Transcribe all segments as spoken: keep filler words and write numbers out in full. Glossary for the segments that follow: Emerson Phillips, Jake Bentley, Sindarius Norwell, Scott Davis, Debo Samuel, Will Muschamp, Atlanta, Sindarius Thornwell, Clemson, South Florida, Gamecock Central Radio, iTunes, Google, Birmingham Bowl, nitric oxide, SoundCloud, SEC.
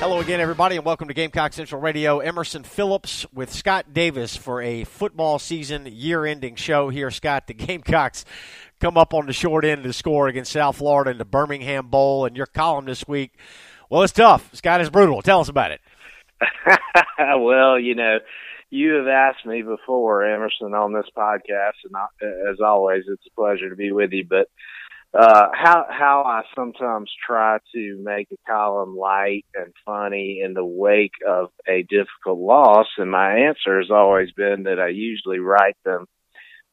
Hello again, everybody, and welcome to Gamecock Central Radio. Emerson Phillips with Scott Davis for a football season year-ending show here. Scott, the Gamecocks come up on the short end of the score against South Florida in the Birmingham Bowl, and your column this week, well, it's tough. Scott, it's brutal. Tell us about it. Well, you know, you have asked me before, Emerson, on this podcast, and I, as always, it's a pleasure to be with you. But uh, how how I sometimes try to make a column light and funny in the wake of a difficult loss, and my answer has always been that I usually write them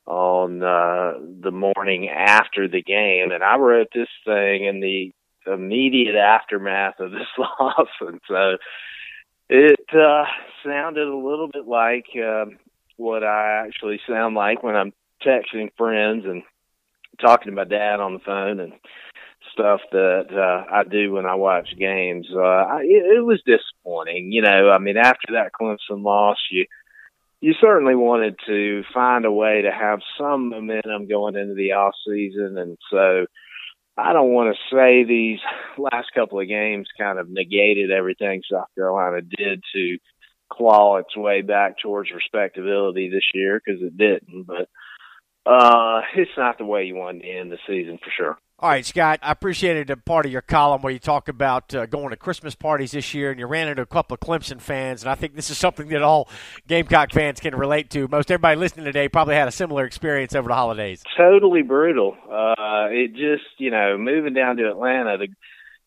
on uh, the morning after the game. And I wrote this thing in the immediate aftermath of this loss, and so it uh, sounded a little bit like uh, what I actually sound like when I'm texting friends and talking to my dad on the phone and stuff that uh, I do when I watch games. Uh, I, it, it was disappointing. You know, I mean, after that Clemson loss, you you certainly wanted to find a way to have some momentum going into the off season, and so I don't want to say these last couple of games kind of negated everything South Carolina did to claw its way back towards respectability this year, because it didn't. But uh, it's not the way you wanted to end the season for sure. All right, Scott, I appreciated the part of your column where you talk about uh, going to Christmas parties this year, and you ran into a couple of Clemson fans, and I think this is something that all Gamecock fans can relate to. Most everybody listening today probably had a similar experience over the holidays. Totally brutal. Uh, it just, you know, moving down to Atlanta, the,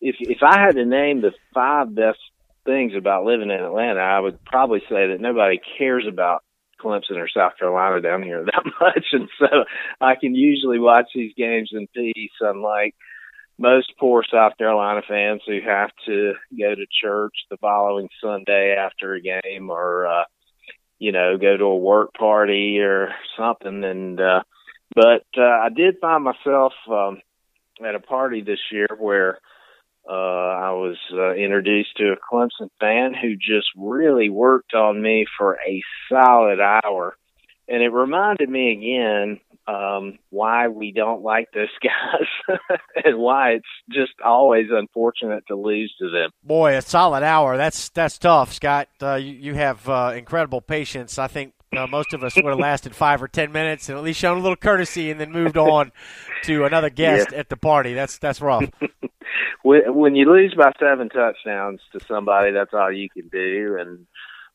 if, if I had to name the five best things about living in Atlanta, I would probably say that nobody cares about Clemson or South Carolina down here that much, and so I can usually watch these games in peace, unlike most poor South Carolina fans who have to go to church the following Sunday after a game, or uh, you know, go to a work party or something. And uh, but uh, I did find myself um, at a party this year where Uh, I was uh, introduced to a Clemson fan who just really worked on me for a solid hour. And it reminded me again um, why we don't like those guys and why it's just always unfortunate to lose to them. Boy, a solid hour. That's that's tough, Scott. Uh, you, you have uh, incredible patience. I think uh, most of us would have lasted five or ten minutes and at least shown a little courtesy and then moved on to another guest yeah. at the party. That's, that's rough. When you lose by seven touchdowns to somebody, that's all you can do, and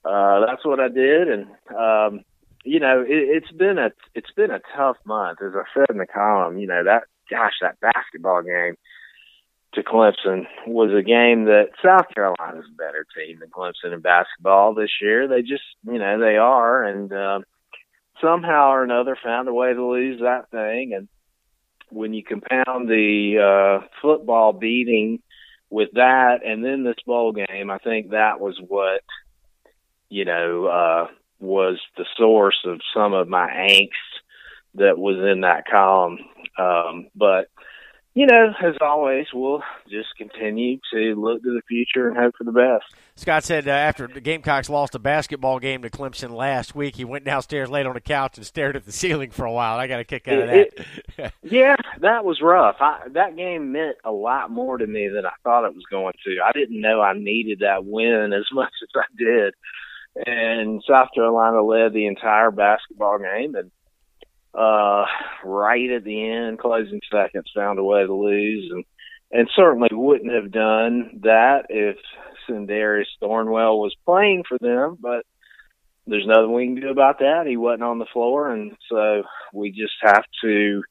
uh, that's what I did. And um, you know, it, it's been a it's been a tough month, as I said in the column. You know, that gosh, that basketball game to Clemson was a game that South Carolina's a better team than Clemson in basketball this year. They just, you know, they are, and uh, somehow or another found a way to lose that thing. And when you compound the uh, football beating with that and then this bowl game, I think that was what, you know, uh, was the source of some of my angst that was in that column. Um, but, you know, as always, we'll just continue to look to the future and hope for the best. Scott said uh, after the Gamecocks lost a basketball game to Clemson last week, he went downstairs, laid on the couch, and stared at the ceiling for a while. I got a kick out of that. It, it, yeah, that was rough. I, that game meant a lot more to me than I thought it was going to. I didn't know I needed that win as much as I did. And South Carolina led the entire basketball game, and Uh, right at the end, closing seconds, found a way to lose, and, and certainly wouldn't have done that if Sindarius Thornwell was playing for them, but there's nothing we can do about that. He wasn't on the floor, and so we just have to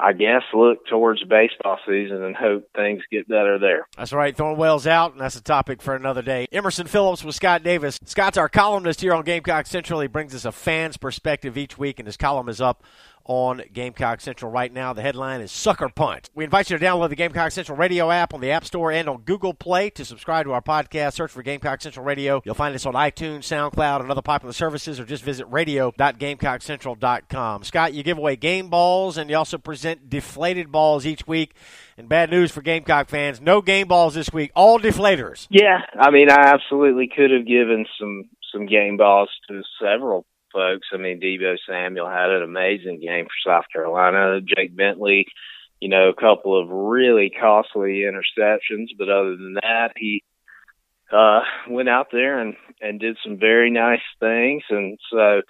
I guess, look towards baseball season and hope things get better there. That's right. Thornwell's out, and that's a topic for another day. Emerson Phillips with Scott Davis. Scott's our columnist here on Gamecock Central. He brings us a fan's perspective each week, and his column is up on Gamecock Central right now. The headline is Sucker Punch. We invite you to download the Gamecock Central Radio app on the App Store and on Google Play. To subscribe to our podcast, search for Gamecock Central Radio. You'll find us on iTunes, SoundCloud, and other popular services, or just visit radio dot gamecock central dot com. Scott, you give away game balls, and you also present deflated balls each week. And bad news for Gamecock fans, no game balls this week, all deflators. Yeah, I mean, I absolutely could have given some, some game balls to several folks. I mean, Debo Samuel had an amazing game for South Carolina. Jake Bentley, you know, a couple of really costly interceptions. But other than that, he uh, went out there and, and did some very nice things. And so,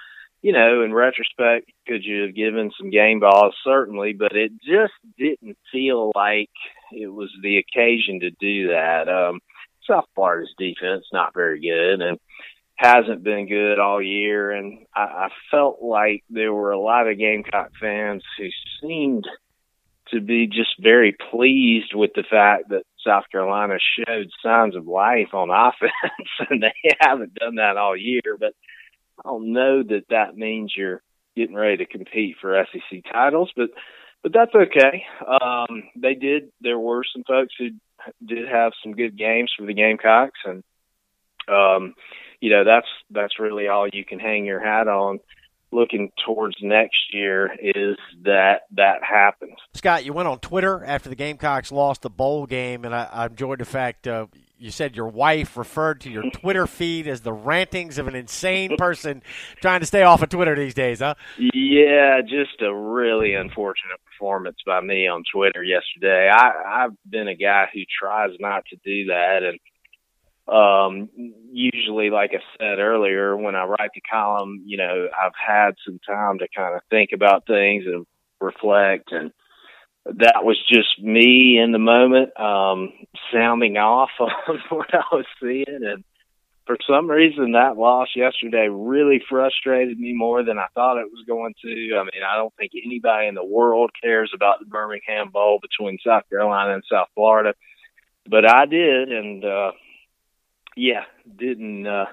you know, in retrospect, could you have given some game balls? Certainly. But it just didn't feel like it was the occasion to do that. Um, South Florida's defense, not very good. And hasn't been good all year, and I, I felt like there were a lot of Gamecock fans who seemed to be just very pleased with the fact that South Carolina showed signs of life on offense, and they haven't done that all year. But I don't know that that means you're getting ready to compete for S E C titles, but but that's okay. Um, they did. There were some folks who did have some good games for the Gamecocks, and um. You know, that's that's really all you can hang your hat on looking towards next year is that that happens. Scott, you went on Twitter after the Gamecocks lost the bowl game, and I, I enjoyed the fact uh, you said your wife referred to your Twitter feed as the rantings of an insane person trying to stay off of Twitter these days, huh? Yeah, just a really unfortunate performance by me on Twitter yesterday. I, I've been a guy who tries not to do that, and Um, usually, like I said earlier, when I write the column, you know, I've had some time to kind of think about things and reflect. And that was just me in the moment, um, sounding off on what I was seeing. And for some reason, that loss yesterday really frustrated me more than I thought it was going to. I mean, I don't think anybody in the world cares about the Birmingham Bowl between South Carolina and South Florida, but I did. And, uh, Yeah, didn't uh,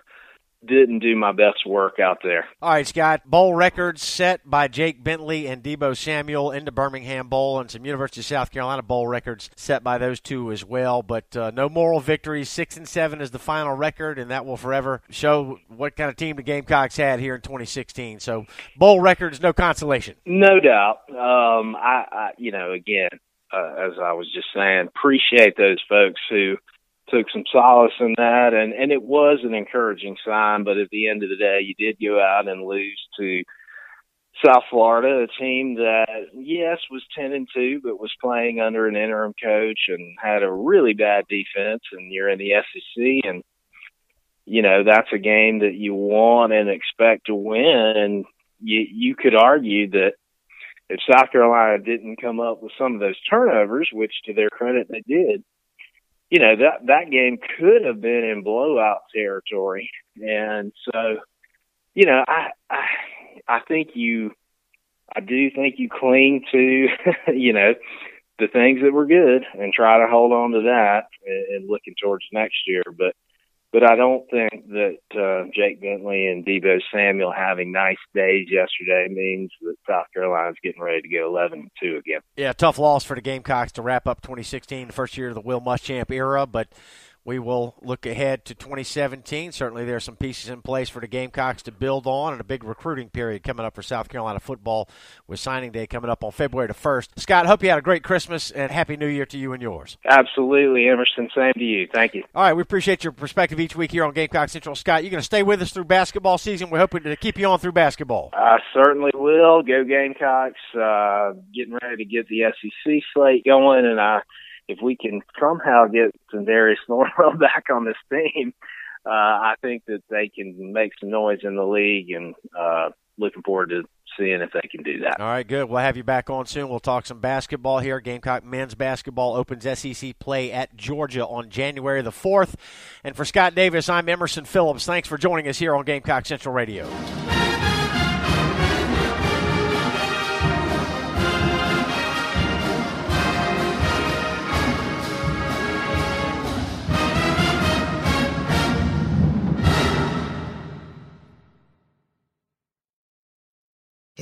didn't do my best work out there. All right, Scott, bowl records set by Jake Bentley and Debo Samuel in the Birmingham Bowl, and some University of South Carolina bowl records set by those two as well. But uh, no moral victories. Six and seven is the final record, and that will forever show what kind of team the Gamecocks had here in twenty sixteen. So bowl records, no consolation. No doubt. Um, I, I, you know, again, uh, as I was just saying, appreciate those folks who took some solace in that, and, and it was an encouraging sign, but at the end of the day, you did go out and lose to South Florida, a team that, yes, was ten and two, but was playing under an interim coach and had a really bad defense, and you're in the S E C, and, you know, that's a game that you want and expect to win, and you, you could argue that if South Carolina didn't come up with some of those turnovers, which to their credit they did, you know, that, that game could have been in blowout territory. And so, you know, I, I, I think you, I do think you cling to, you know, the things that were good and try to hold on to that and, and looking towards next year. But, but I don't think that uh, Jake Bentley and Debo Samuel having nice days yesterday means that South Carolina's getting ready to go eleven and two again. Yeah, tough loss for the Gamecocks to wrap up twenty sixteen, the first year of the Will Muschamp era, but we will look ahead to twenty seventeen. Certainly there are some pieces in place for the Gamecocks to build on, and a big recruiting period coming up for South Carolina football with signing day coming up on February the first. Scott, hope you had a great Christmas, and Happy New Year to you and yours. Absolutely, Emerson. Same to you. Thank you. All right, we appreciate your perspective each week here on Gamecock Central. Scott, you're going to stay with us through basketball season. We're hoping to keep you on through basketball. I certainly will. Go Gamecocks. Uh, getting ready to get the S E C slate going, and I if we can somehow get Sindarius Norwell back on this team, uh, I think that they can make some noise in the league, and uh, looking forward to seeing if they can do that. All right, good. We'll have you back on soon. We'll talk some basketball here. Gamecock men's basketball opens S E C play at Georgia on January the fourth. And for Scott Davis, I'm Emerson Phillips. Thanks for joining us here on Gamecock Central Radio.